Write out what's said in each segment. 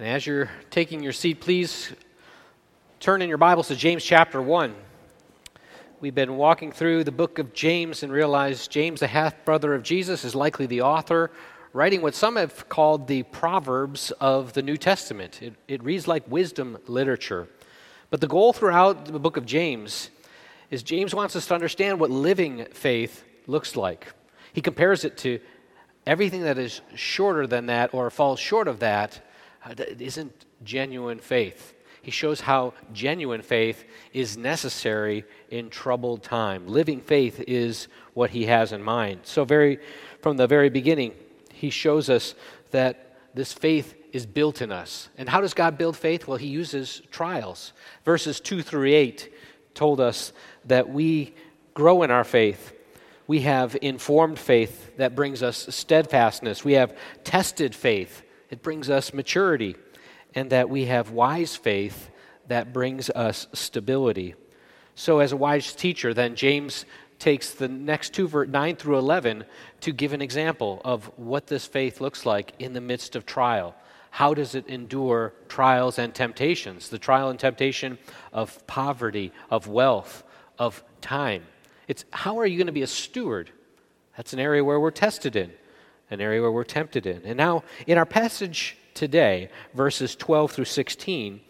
And as you're taking your seat, please turn in your Bibles to James chapter 1. We've been walking through the book of James and realized James, the half-brother of Jesus, is likely the author, writing what some have called the Proverbs of the New Testament. It reads like wisdom literature. But the goal throughout the book of James is James wants us to understand what living faith looks like. He compares it to everything that is shorter than that or falls short of that isn't genuine faith. He shows how genuine faith is necessary in troubled time. Living faith is what he has in mind. So from the very beginning, he shows us that this faith is built in us. And how does God build faith? Well, he uses trials. Verses 2 through 8 told us that we grow in our faith. We have informed faith that brings us steadfastness. We have tested faith. It brings us maturity. And that we have wise faith that brings us stability. So as a wise teacher, then, James takes the next two, 9 through 11, to give an example of what this faith looks like in the midst of trial. How does it endure trials and temptations? The trial and temptation of poverty, of wealth, of time. It's how are you going to be a steward? That's an area where we're tested in, an area where we're tempted in. And now, in our passage today, verses 12 through 16,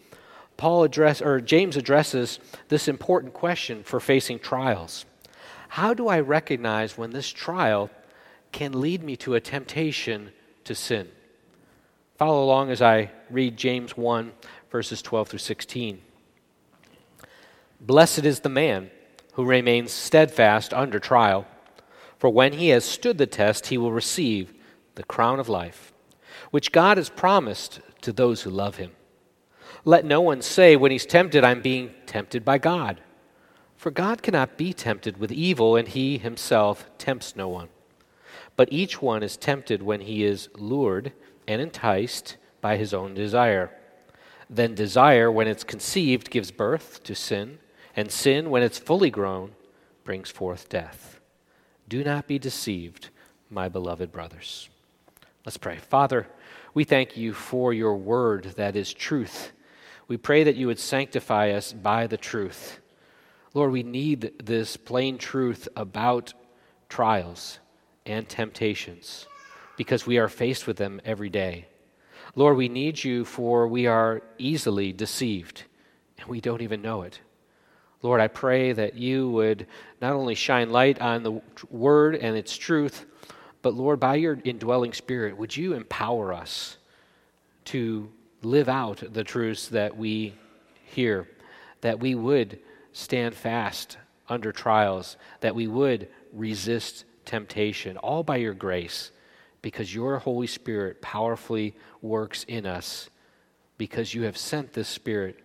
James addresses this important question for facing trials. How do I recognize when this trial can lead me to a temptation to sin? Follow along as I read James 1, verses 12 through 16. Blessed is the man who remains steadfast under trial, for when he has stood the test, he will receive the crown of life, which God has promised to those who love him. Let no one say when he's tempted, I'm being tempted by God. For God cannot be tempted with evil, and he himself tempts no one. But each one is tempted when he is lured and enticed by his own desire. Then desire, when it's conceived, gives birth to sin, and sin, when it's fully grown, brings forth death. Do not be deceived, my beloved brothers. Let's pray. Father, we thank you for your word that is truth. We pray that you would sanctify us by the truth. Lord, we need this plain truth about trials and temptations because we are faced with them every day. Lord, we need you for we are easily deceived and we don't even know it. Lord, I pray that you would not only shine light on the word and its truth, but Lord, by your indwelling spirit, would you empower us to live out the truths that we hear, that we would stand fast under trials, that we would resist temptation, all by your grace, because your Holy Spirit powerfully works in us, because you have sent this Spirit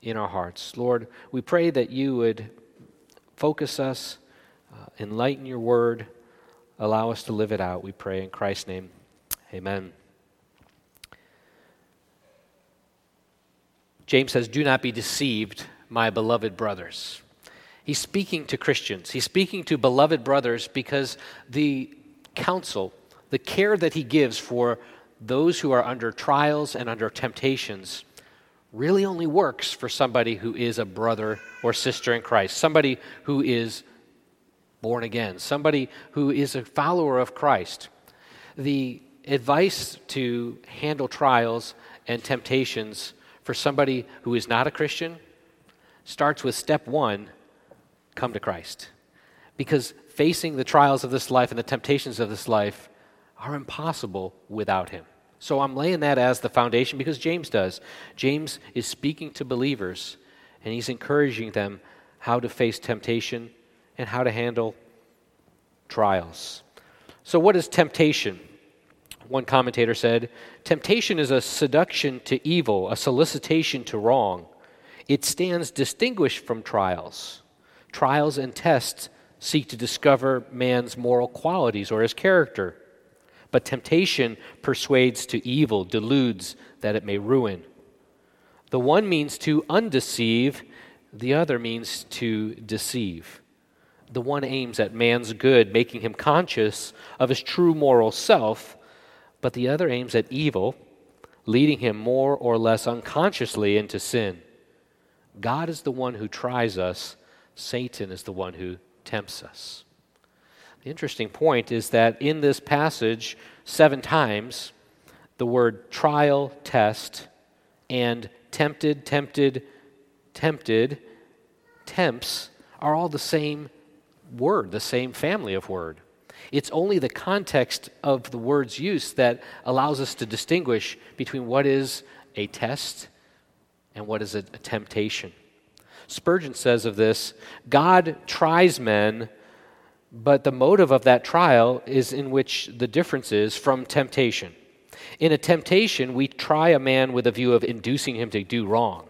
in our hearts. Lord, we pray that you would focus us, enlighten your word, allow us to live it out, we pray in Christ's name, amen. James says, do not be deceived, my beloved brothers. He's speaking to Christians. He's speaking to beloved brothers because the counsel, the care that he gives for those who are under trials and under temptations really only works for somebody who is a brother or sister in Christ, somebody who is born again, somebody who is a follower of Christ. The advice to handle trials and temptations for somebody who is not a Christian starts with step one, come to Christ. Because facing the trials of this life and the temptations of this life are impossible without him. So I'm laying that as the foundation because James does. James is speaking to believers and he's encouraging them how to face temptation and how to handle trials. So what is temptation? One commentator said, temptation is a seduction to evil, a solicitation to wrong. It stands distinguished from trials. Trials and tests seek to discover man's moral qualities or his character. But temptation persuades to evil, deludes that it may ruin. The one means to undeceive, the other means to deceive. The one aims at man's good, making him conscious of his true moral self, but the other aims at evil, leading him more or less unconsciously into sin. God is the one who tries us. Satan is the one who tempts us. The interesting point is that in this passage, 7 times, the word trial, test, and tempted, tempted, tempted, tempts are all the same word, the same family of word. It's only the context of the word's use that allows us to distinguish between what is a test and what is a temptation. Spurgeon says of this, God tries men, but the motive of that trial is in which the difference is from temptation. In a temptation, we try a man with a view of inducing him to do wrong.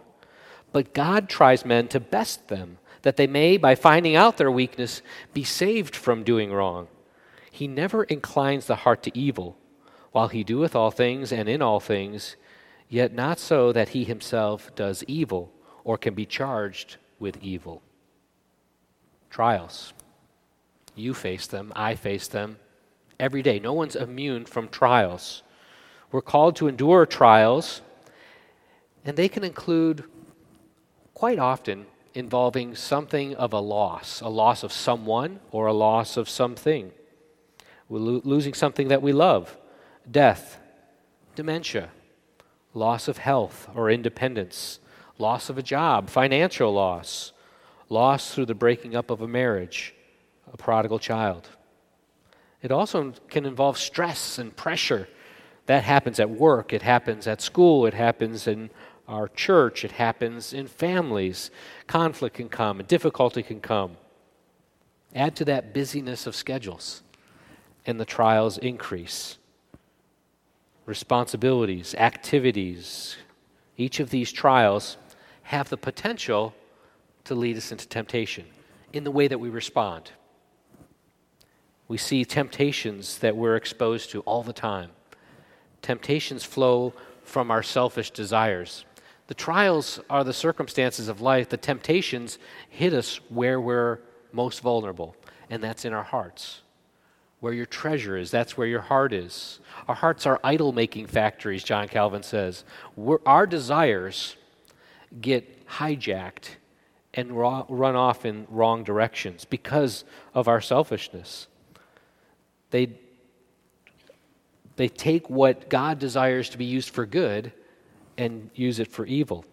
But God tries men to best them, that they may, by finding out their weakness, be saved from doing wrong. He never inclines the heart to evil, while he doeth all things and in all things, yet not so that he himself does evil or can be charged with evil. Trials. You face them, I face them every day. No one's immune from trials. We're called to endure trials, and they can include, quite often, involving something of a loss of someone or a loss of something. We're losing something that we love, death, dementia, loss of health or independence, loss of a job, financial loss, loss through the breaking up of a marriage, a prodigal child. It also can involve stress and pressure. That happens at work, it happens at school, it happens in our church, it happens in families. Conflict can come, difficulty can come. Add to that busyness of schedules, and the trials increase. Responsibilities, activities, each of these trials have the potential to lead us into temptation in the way that we respond. We see temptations that we're exposed to all the time. Temptations flow from our selfish desires. The trials are the circumstances of life. The temptations hit us where we're most vulnerable, and that's in our hearts. Where your treasure is, that's where your heart is. Our hearts are idol-making factories, John Calvin says. Our desires get hijacked and run off in wrong directions because of our selfishness. They take what God desires to be used for good and use it for evil.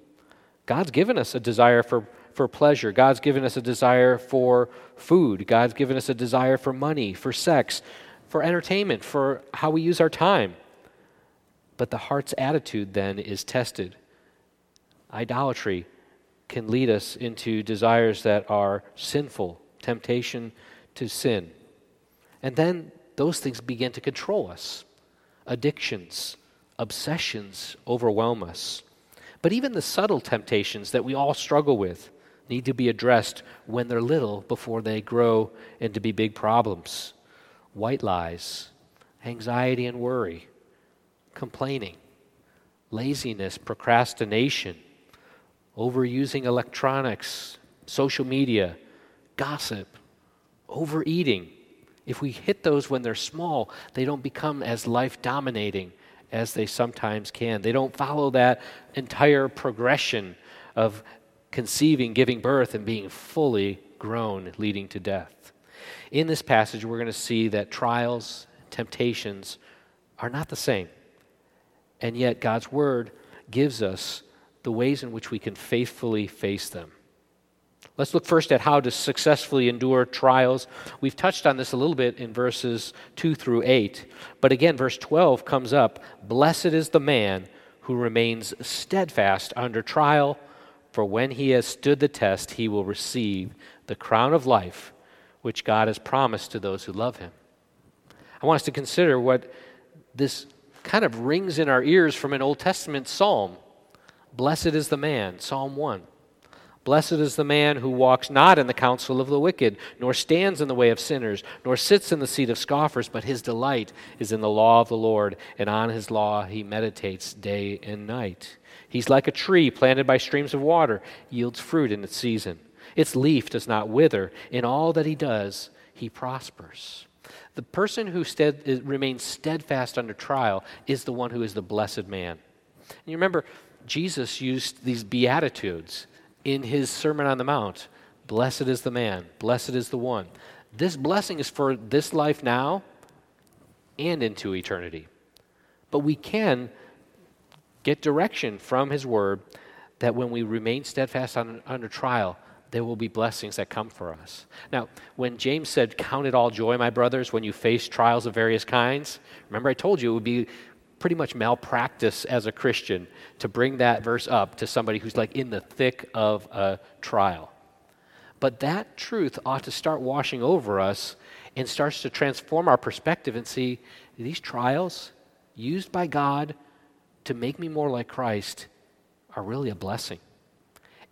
God's given us a desire for pleasure. God's given us a desire for food. God's given us a desire for money, for sex, for entertainment, for how we use our time. But the heart's attitude then is tested. Idolatry can lead us into desires that are sinful, temptation to sin. And then those things begin to control us. Addictions, obsessions overwhelm us. But even the subtle temptations that we all struggle with need to be addressed when they're little before they grow into be big problems. White lies, anxiety and worry, complaining, laziness, procrastination, overusing electronics, social media, gossip, overeating. If we hit those when they're small, they don't become as life-dominating as they sometimes can. They don't follow that entire progression of conceiving, giving birth, and being fully grown, leading to death. In this passage, we're going to see that trials, temptations are not the same. And yet, God's Word gives us the ways in which we can faithfully face them. Let's look first at how to successfully endure trials. We've touched on this a little bit in verses 2 through 8. But again, verse 12 comes up. Blessed is the man who remains steadfast under trial, for when he has stood the test, he will receive the crown of life, which God has promised to those who love him. I want us to consider what this kind of rings in our ears from an Old Testament psalm. Blessed is the man, Psalm 1. Blessed is the man who walks not in the counsel of the wicked, nor stands in the way of sinners, nor sits in the seat of scoffers, but his delight is in the law of the Lord, and on his law he meditates day and night. He's like a tree planted by streams of water, yields fruit in its season. Its leaf does not wither. In all that he does, he prospers. The person who remains steadfast under trial is the one who is the blessed man. And you remember, Jesus used these Beatitudes in his Sermon on the Mount. Blessed is the man, blessed is the one. This blessing is for this life now and into eternity. But we can get direction from his word that when we remain steadfast under trial, there will be blessings that come for us. Now, when James said, count it all joy, my brothers, when you face trials of various kinds, remember I told you it would be pretty much malpractice as a Christian to bring that verse up to somebody who's like in the thick of a trial. But that truth ought to start washing over us and starts to transform our perspective and see these trials used by God to make me more like Christ are really a blessing.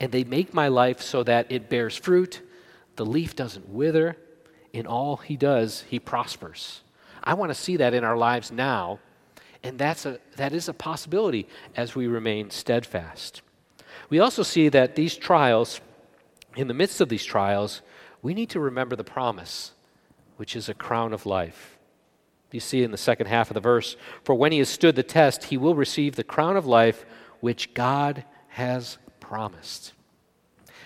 And they make my life so that it bears fruit, the leaf doesn't wither, in all he does, he prospers. I want to see that in our lives now, and that is a possibility as we remain steadfast. We also see that these trials, in the midst of these trials, we need to remember the promise, which is a crown of life. You see in the second half of the verse, for when he has stood the test, he will receive the crown of life which God has promised.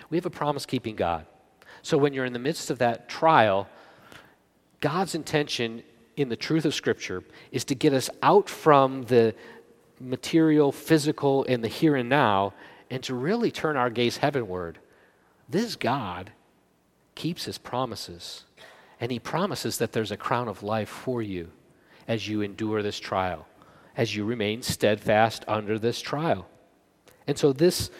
We have a promise-keeping God. So when you're in the midst of that trial, God's intention in the truth of Scripture is to get us out from the material, physical, and the here and now, and to really turn our gaze heavenward. This God keeps his promises, and he promises that there's a crown of life for you as you endure this trial, as you remain steadfast under this trial. And so this,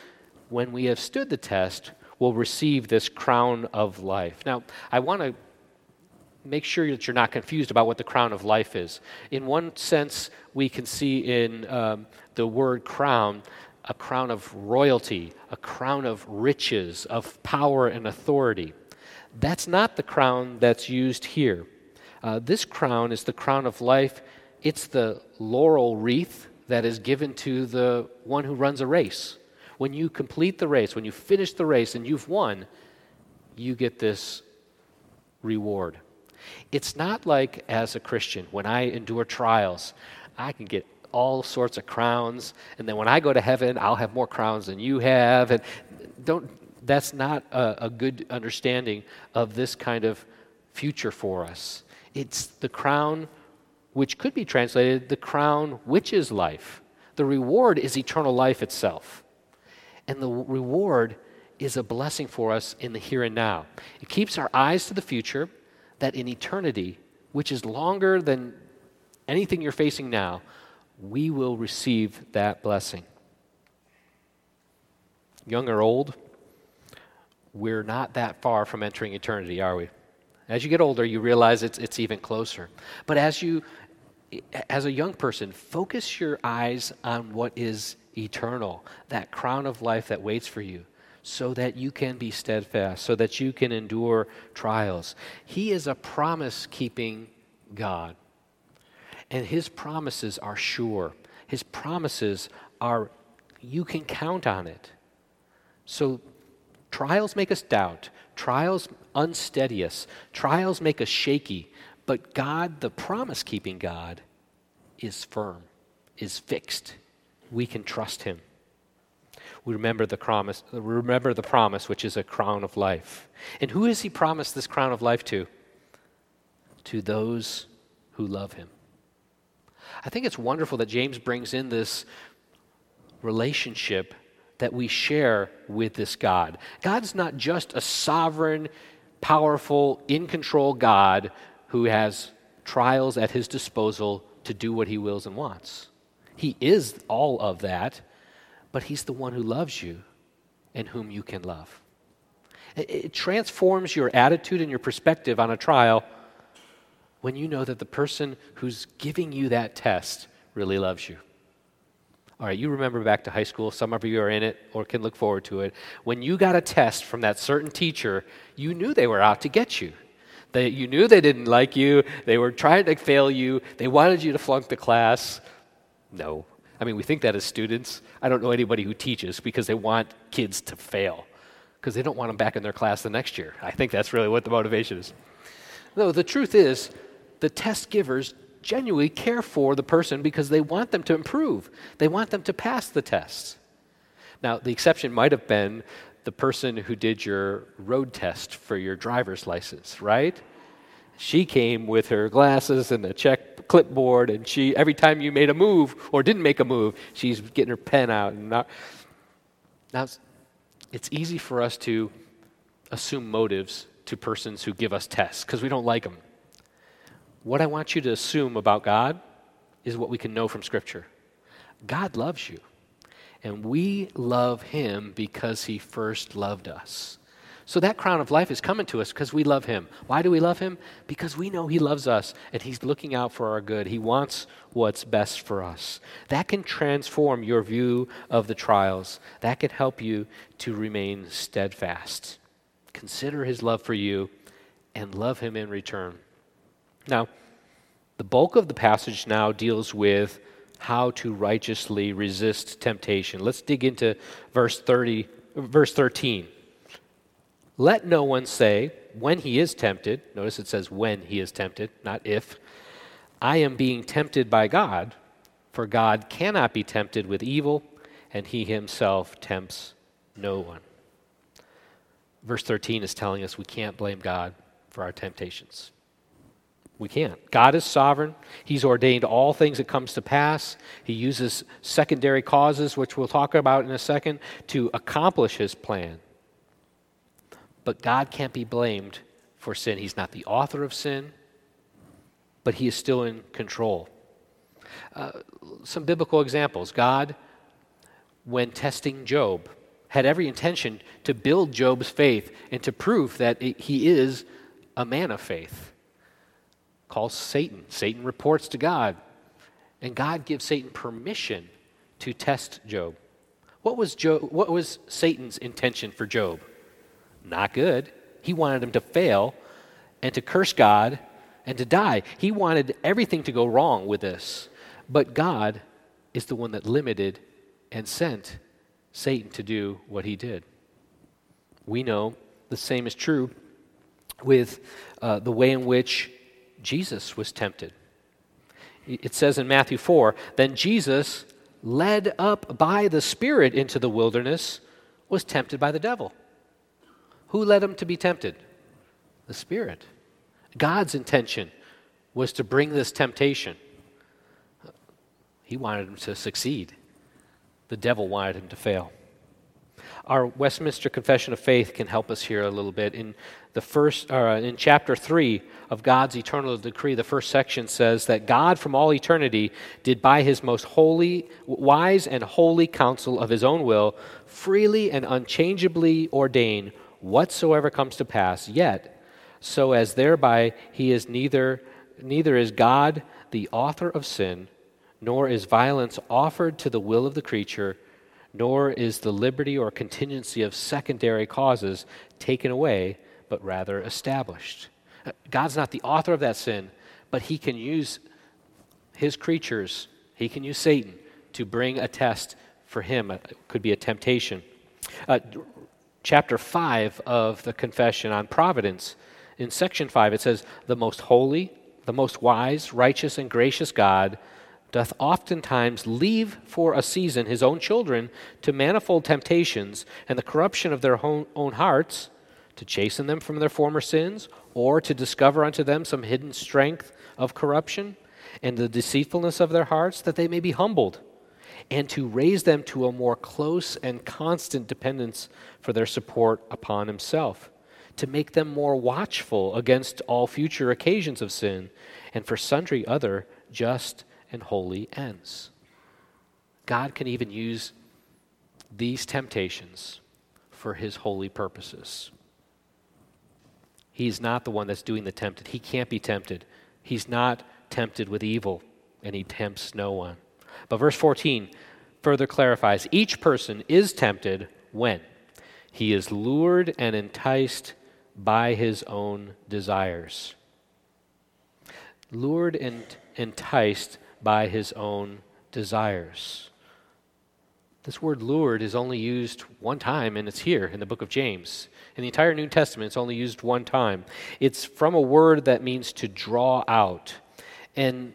when we have stood the test, we'll receive this crown of life. Now, I want to make sure that you're not confused about what the crown of life is. In one sense, we can see in the word crown, a crown of royalty, a crown of riches, of power and authority. That's not the crown that's used here. This crown is the crown of life. It's the laurel wreath that is given to the one who runs a race. When you complete the race, when you finish the race and you've won, you get this reward. It's not like as a Christian, when I endure trials, I can get all sorts of crowns, and then when I go to heaven, I'll have more crowns than you have. And that's not a good understanding of this kind of future for us. It's the crown which could be translated the crown which is life. The reward is eternal life itself. And the reward is a blessing for us in the here and now. It keeps our eyes to the future, that in eternity, which is longer than anything you're facing now, we will receive that blessing. Young or old, we're not that far from entering eternity, are we? As you get older, you realize it's even closer. But as a young person, focus your eyes on what is eternal, that crown of life that waits for you, so that you can be steadfast, so that you can endure trials. He is a promise-keeping God, and his promises are sure. His promises are, you can count on it. So trials make us doubt. Trials unsteady us. Trials make us shaky. But God, the promise-keeping God, is firm, is fixed. We can trust him. We remember the promise, which is a crown of life. And who has he promised this crown of life to? To those who love him. I think it's wonderful that James brings in this relationship that we share with this God. God's not just a sovereign, powerful, in-control God who has trials at his disposal to do what he wills and wants. He is all of that, but he's the one who loves you and whom you can love. It transforms your attitude and your perspective on a trial when you know that the person who's giving you that test really loves you. All right, you remember back to high school, some of you are in it or can look forward to it. When you got a test from that certain teacher, you knew they were out to get you. You knew they didn't like you, they were trying to fail you, they wanted you to flunk the class. No. I mean, we think that as students. I don't know anybody who teaches because they want kids to fail because they don't want them back in their class the next year. I think that's really what the motivation is. No, the truth is the test givers genuinely care for the person because they want them to improve. They want them to pass the test. Now, the exception might have been the person who did your road test for your driver's license, right? She came with her glasses and a check clipboard, and she every time you made a move or didn't make a move, she's getting her pen out. And now, it's easy for us to assume motives to persons who give us tests because we don't like them. What I want you to assume about God is what we can know from Scripture. God loves you, and we love Him because He first loved us. So that crown of life is coming to us because we love Him. Why do we love Him? Because we know He loves us, and He's looking out for our good. He wants what's best for us. That can transform your view of the trials. That can help you to remain steadfast. Consider His love for you and love Him in return. Now, the bulk of the passage now deals with how to righteously resist temptation. Let's dig into verse 13. Let no one say, when he is tempted, notice it says when he is tempted, not if, I am being tempted by God, for God cannot be tempted with evil, and He Himself tempts no one. Verse 13 is telling us we can't blame God for our temptations. We can't. God is sovereign. He's ordained all things that comes to pass. He uses secondary causes, which we'll talk about in a second, to accomplish His plan. But God can't be blamed for sin. He's not the author of sin, but He is still in control. Some biblical examples. God, when testing Job, had every intention to build Job's faith and to prove that he is a man of faith. Calls Satan. Satan reports to God, and God gives Satan permission to test Job. What was Satan's intention for Job? Not good. He wanted him to fail and to curse God and to die. He wanted everything to go wrong with this. But God is the one that limited and sent Satan to do what he did. We know the same is true with the way in which Jesus was tempted. It says in Matthew 4, then Jesus, led up by the Spirit into the wilderness, was tempted by the devil. Who led Him to be tempted? The Spirit. God's intention was to bring this temptation. He wanted Him to succeed. The devil wanted Him to fail. Our Westminster Confession of Faith can help us here a little bit. In chapter 3 of God's eternal decree, the first section says that God from all eternity did by His most wise and holy counsel of His own will freely and unchangeably ordain whatsoever comes to pass, yet so as thereby He is neither is God the author of sin, nor is violence offered to the will of the creature, nor is the liberty or contingency of secondary causes taken away, but rather established. God's not the author of that sin, but He can use His creatures, He can use Satan to bring a test for Him. It could be a temptation. Chapter 5 of the Confession on Providence, in section 5, it says, the most holy, the most wise, righteous, and gracious God doth oftentimes leave for a season His own children to manifold temptations and the corruption of their own hearts, to chasten them from their former sins, or to discover unto them some hidden strength of corruption and the deceitfulness of their hearts, that they may be humbled, and to raise them to a more close and constant dependence for their support upon Himself, to make them more watchful against all future occasions of sin, and for sundry other just and holy ends. God can even use these temptations for His holy purposes. He's not the one that's doing the tempted. He can't be tempted. He's not tempted with evil, and He tempts no one. But verse 14 further clarifies, each person is tempted when he is lured and enticed by his own desires. Lured and enticed by his own desires. This word lured is only used one time, and it's here in the book of James. In the entire New Testament, it's only used one time. It's from a word that means to draw out. And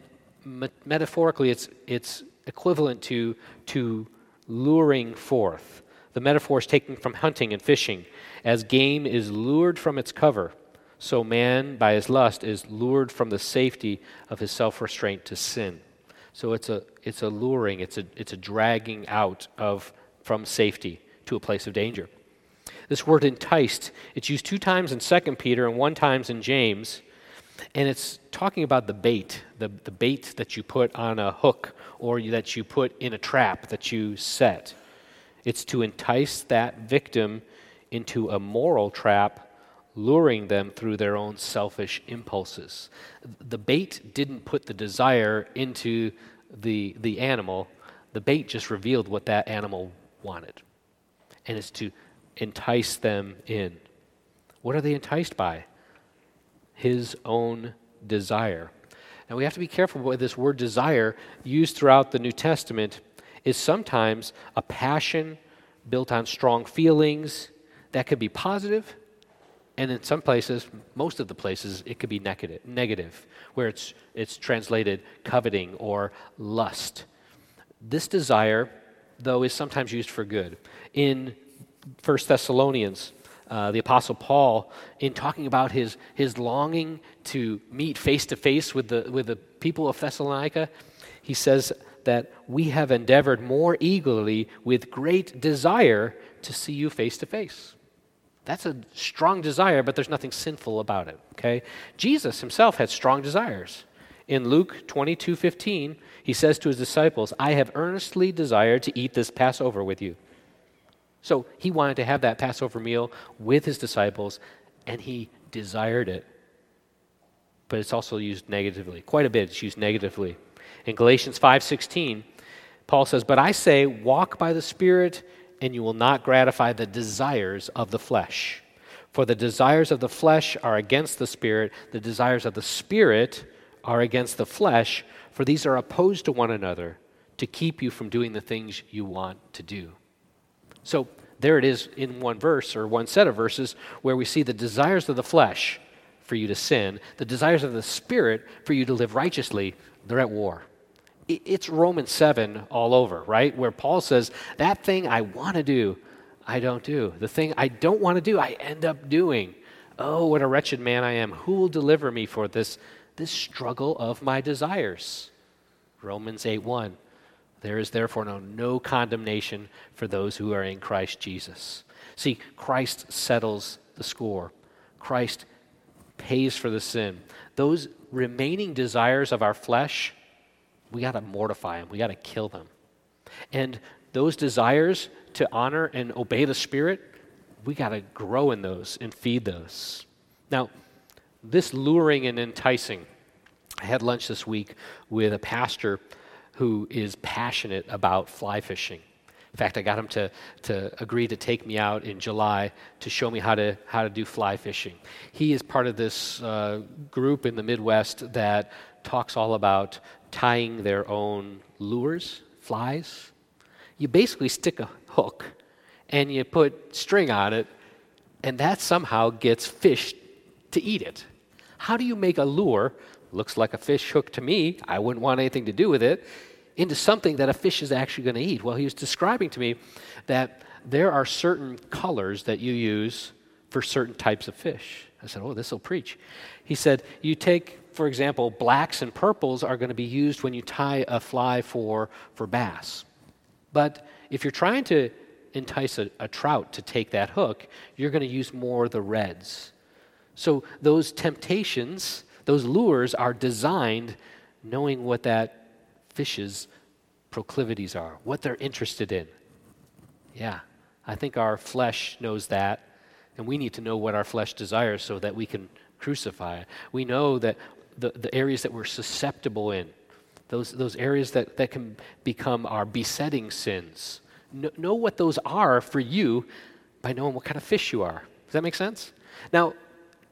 metaphorically, it's equivalent to luring forth. The metaphor is taken from hunting and fishing. As game is lured from its cover, so man, by his lust, is lured from the safety of his self-restraint to sin. So it's a luring, it's a dragging out from safety to a place of danger. This word enticed, it's used two times in 2 Peter and one time in James, and it's talking about the bait, the bait that you put on a hook or that you put in a trap that you set. It's to entice that victim into a moral trap, luring them through their own selfish impulses. The bait didn't put the desire into the animal. The bait just revealed what that animal wanted, and it's to entice them in. What are they enticed by? His own desire. Now we have to be careful with this word desire used throughout the New Testament is sometimes a passion built on strong feelings that could be positive, and in some places, most of the places, it could be negative, where it's translated coveting or lust. This desire, though, is sometimes used for good. In First Thessalonians, the Apostle Paul, in talking about his longing to meet face to face with the people of Thessalonica, he says that we have endeavored more eagerly with great desire to see you face to face. That's a strong desire, but there's nothing sinful about it, okay? Jesus himself had strong desires. In Luke 22:15, he says to his disciples, I have earnestly desired to eat this Passover with you. So he wanted to have that Passover meal with his disciples, and he desired it. But it's also used negatively. Quite a bit it's used negatively. In Galatians 5:16, Paul says, but I say, walk by the Spirit, and you will not gratify the desires of the flesh. For the desires of the flesh are against the Spirit, the desires of the Spirit are against the flesh, for these are opposed to one another to keep you from doing the things you want to do. So there it is in one verse or one set of verses where we see the desires of the flesh for you to sin, the desires of the Spirit for you to live righteously, they're at war. It's Romans 7 all over, right? Where Paul says, that thing I want to do, I don't do. The thing I don't want to do, I end up doing. Oh, what a wretched man I am. Who will deliver me for this struggle of my desires? Romans 8:1. There is therefore no condemnation for those who are in Christ Jesus. See, Christ settles the score. Christ pays for the sin. Those remaining desires of our flesh, we got to mortify them. We got to kill them. And those desires to honor and obey the Spirit, we got to grow in those and feed those. Now, this luring and enticing, I had lunch this week with a pastor who is passionate about fly fishing. In fact, I got him to agree to take me out in July to show me how to do fly fishing. He is part of this group in the Midwest that talks all about tying their own lures, flies. You basically stick a hook and you put string on it, and that somehow gets fish to eat it. How do you make a lure, looks like a fish hook to me, I wouldn't want anything to do with it, into something that a fish is actually going to eat? Well, he was describing to me that there are certain colors that you use for certain types of fish. I said, oh, this will preach. He said, you take, for example, blacks and purples are going to be used when you tie a fly for bass. But if you're trying to entice a trout to take that hook, you're going to use more the reds. So those temptations, those lures are designed knowing what that fish's proclivities are, what they're interested in. Yeah, I think our flesh knows that, and we need to know what our flesh desires so that we can crucify it. We know that the areas that we're susceptible in, those areas that can become our besetting sins. Know what those are for you by knowing what kind of fish you are. Does that make sense? Now,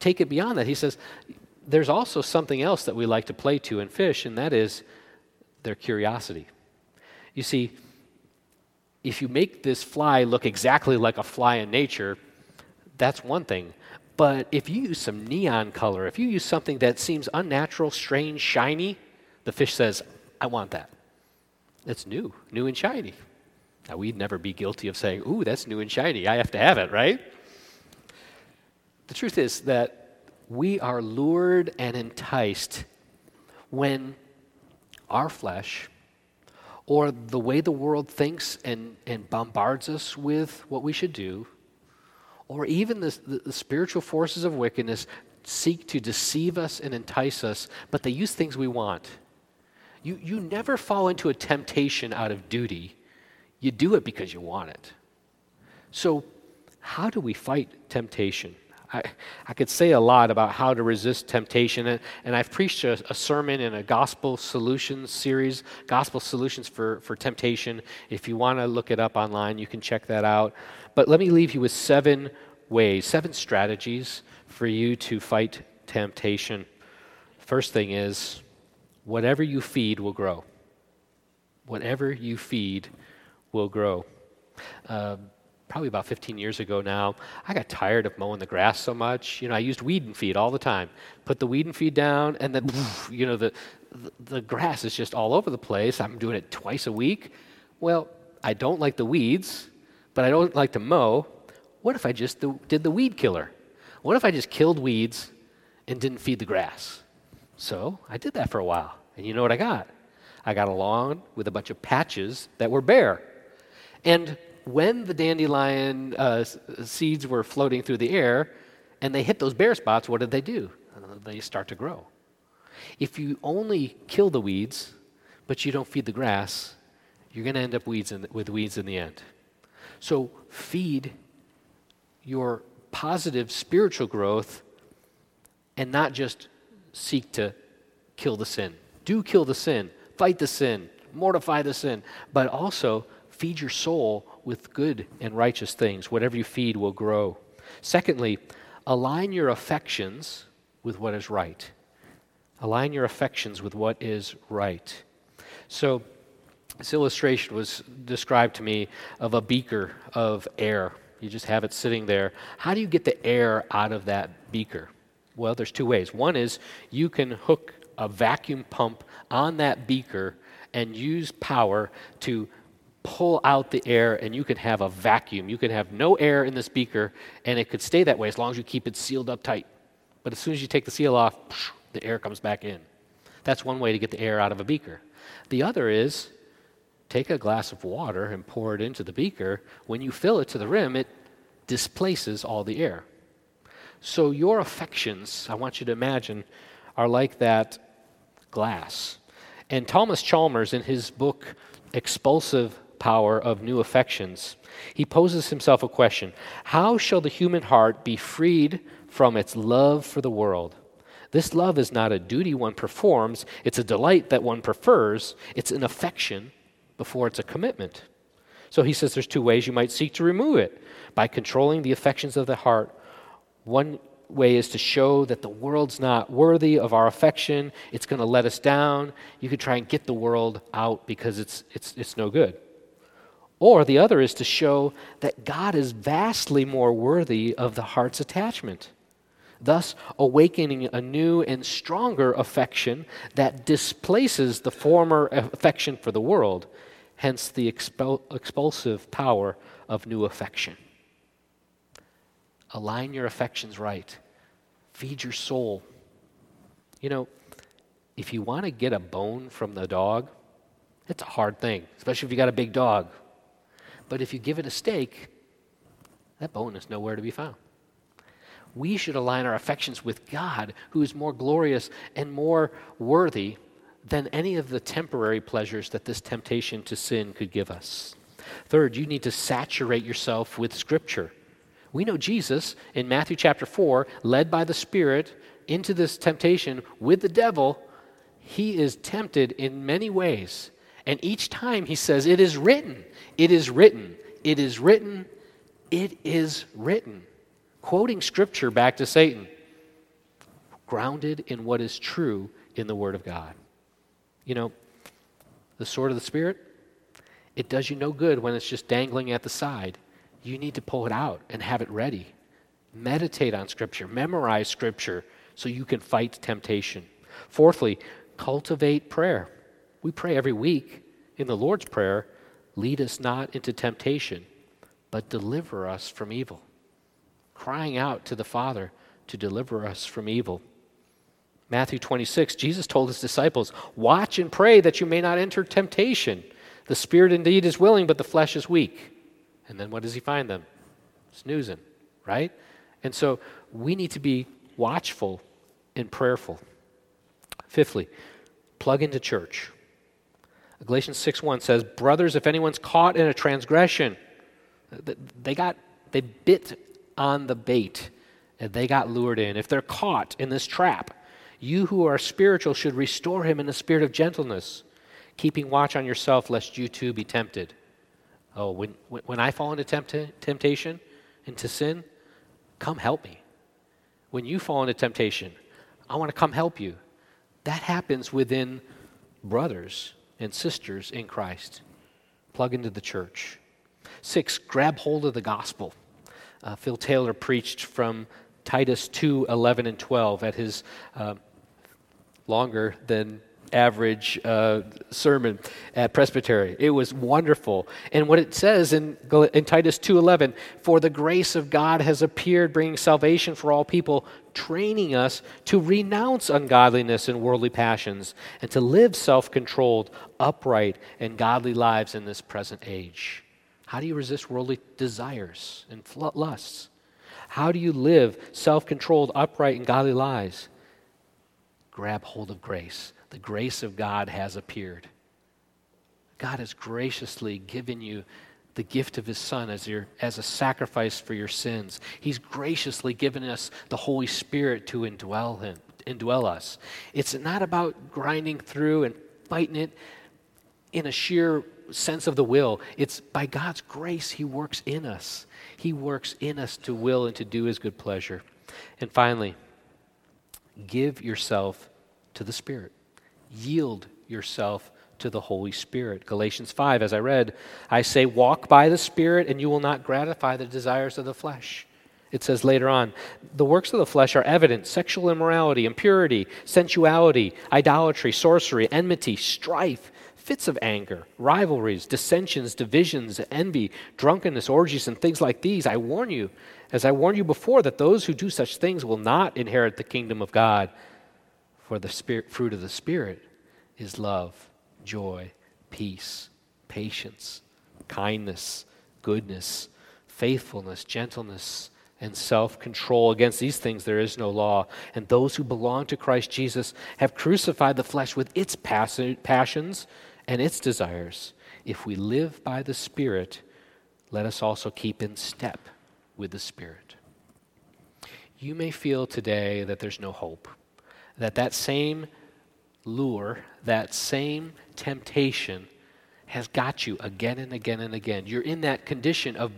take it beyond that. He says there's also something else that we like to play to in fish, and that is their curiosity. You see, if you make this fly look exactly like a fly in nature, that's one thing. But if you use some neon color, if you use something that seems unnatural, strange, shiny, The fish says, I want that. It's new and shiny. Now, we'd never be guilty of saying, ooh, that's new and shiny. I have to have it, right? The truth is that we are lured and enticed when our flesh or the way the world thinks and bombards us with what we should do, or even the spiritual forces of wickedness seek to deceive us and entice us, but they use things we want. You never fall into a temptation out of duty. You do it because you want it. So how do we fight temptation? I could say a lot about how to resist temptation, and I've preached a sermon in a Gospel Solutions series, Gospel Solutions for Temptation. If you want to look it up online, you can check that out. But let me leave you with 7 ways, 7 strategies for you to fight temptation. First thing is, whatever you feed will grow. Whatever you feed will grow. Probably about 15 years ago now, I got tired of mowing the grass so much. I used weed and feed all the time. Put the weed and feed down, and then, the grass is just all over the place. I'm doing it twice a week. Well, I don't like the weeds, but I don't like to mow. What if I just did the weed killer? What if I just killed weeds and didn't feed the grass? So I did that for a while, and you know what I got? I got a lawn with a bunch of patches that were bare. And when the dandelion seeds were floating through the air and they hit those bare spots, what did they do? They start to grow. If you only kill the weeds, but you don't feed the grass, you're going to end up with weeds in the end. So feed your positive spiritual growth and not just seek to kill the sin. Do kill the sin, fight the sin, mortify the sin, but also feed your soul with good and righteous things. Whatever you feed will grow. Secondly, align your affections with what is right. Align your affections with what is right. So this illustration was described to me of a beaker of air. You just have it sitting there. How do you get the air out of that beaker? Well, there's 2 ways. One is you can hook a vacuum pump on that beaker and use power to pull out the air, and you could have a vacuum. You could have no air in this beaker, and it could stay that way as long as you keep it sealed up tight. But as soon as you take the seal off, the air comes back in. That's 1 way to get the air out of a beaker. The other is take a glass of water and pour it into the beaker. When you fill it to the rim, it displaces all the air. So your affections, I want you to imagine, are like that glass. And Thomas Chalmers, in his book, Expulsive Power of New Affections, he poses himself a question. How shall the human heart be freed from its love for the world? This love is not a duty one performs, it's a delight that one prefers, it's an affection before it's a commitment. So he says there's 2 ways you might seek to remove it. By controlling the affections of the heart, 1 way is to show that the world's not worthy of our affection. It's going to let us down. You could try and get the world out because it's no good. Or the other is to show that God is vastly more worthy of the heart's attachment, thus awakening a new and stronger affection that displaces the former affection for the world, hence the expulsive power of new affection. Align your affections right. Feed your soul. If you want to get a bone from the dog, it's a hard thing, especially if you got a big dog. But if you give it a steak, that bone is nowhere to be found. We should align our affections with God, who is more glorious and more worthy than any of the temporary pleasures that this temptation to sin could give us. Third, you need to saturate yourself with Scripture. We know Jesus, in Matthew chapter 4, led by the Spirit into this temptation with the devil. He is tempted in many ways. And each time he says, it is written, it is written, it is written, it is written. Quoting Scripture back to Satan, grounded in what is true in the Word of God. The sword of the Spirit, it does you no good when it's just dangling at the side. You need to pull it out and have it ready. Meditate on Scripture. Memorize Scripture so you can fight temptation. Fourthly, cultivate prayer. We pray every week in the Lord's Prayer, lead us not into temptation, but deliver us from evil. Crying out to the Father to deliver us from evil. Matthew 26, Jesus told his disciples, watch and pray that you may not enter temptation. The spirit indeed is willing, but the flesh is weak. And then what does he find them? Snoozing, right? And so we need to be watchful and prayerful. Fifthly, plug into church. Galatians 6:1 says, brothers, if anyone's caught in a transgression, they bit on the bait and they got lured in. If they're caught in this trap, you who are spiritual should restore him in a spirit of gentleness, keeping watch on yourself lest you too be tempted. Oh, when I fall into temptation, into sin, come help me. When you fall into temptation, I want to come help you. That happens within brothers and sisters in Christ. Plug into the church. 6, grab hold of the gospel. Phil Taylor preached from Titus 2:11 and 12 at his longer than average sermon at Presbytery. It was wonderful. And what it says in Titus 2:11, for the grace of God has appeared, bringing salvation for all people, training us to renounce ungodliness and worldly passions and to live self-controlled, upright, and godly lives in this present age. How do you resist worldly desires and lusts? How do you live self-controlled, upright, and godly lives? Grab hold of grace. The grace of God has appeared. God has graciously given you the gift of his Son as a sacrifice for your sins. He's graciously given us the Holy Spirit to indwell us. It's not about grinding through and fighting it in a sheer sense of the will. It's by God's grace he works in us. He works in us to will and to do his good pleasure. And finally, give yourself to the Spirit. Yield yourself to the Holy Spirit. Galatians 5, as I read, I say, walk by the Spirit and you will not gratify the desires of the flesh. It says later on, the works of the flesh are evident: sexual immorality, impurity, sensuality, idolatry, sorcery, enmity, strife, fits of anger, rivalries, dissensions, divisions, envy, drunkenness, orgies, and things like these. I warn you, as I warned you before, that those who do such things will not inherit the kingdom of God. For the fruit of the Spirit is love, joy, peace, patience, kindness, goodness, faithfulness, gentleness, and self-control. Against these things there is no law. And those who belong to Christ Jesus have crucified the flesh with its passions and its desires. If we live by the Spirit, let us also keep in step with the Spirit. You may feel today that there's no hope, that same lure, that same temptation has got you again and again and again. You're in that condition of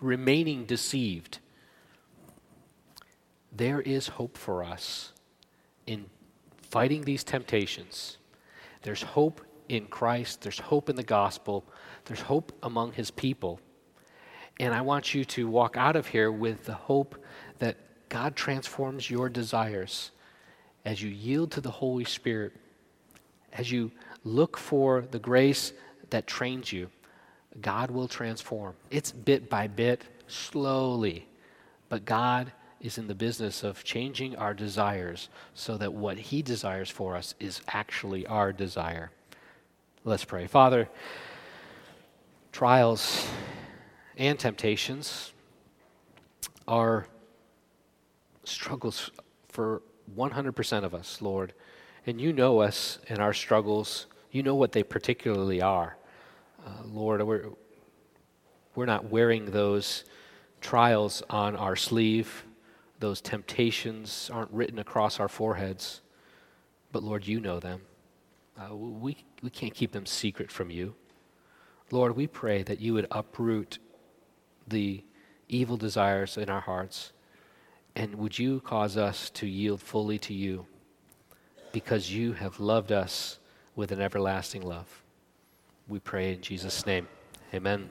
remaining deceived. There is hope for us in fighting these temptations. There's hope in Christ. There's hope in the gospel. There's hope among his people. And I want you to walk out of here with the hope that God transforms your desires. As you yield to the Holy Spirit, as you look for the grace that trains you, God will transform. It's bit by bit, slowly, but God is in the business of changing our desires so that what he desires for us is actually our desire. Let's pray. Father, trials and temptations are struggles for 100% of us, Lord. And you know us and our struggles. You know what they particularly are. Lord, we're not wearing those trials on our sleeve. Those temptations aren't written across our foreheads. But Lord, you know them. We can't keep them secret from you. Lord, we pray that you would uproot the evil desires in our hearts. And would you cause us to yield fully to you, because you have loved us with an everlasting love. We pray in Jesus' name. Amen.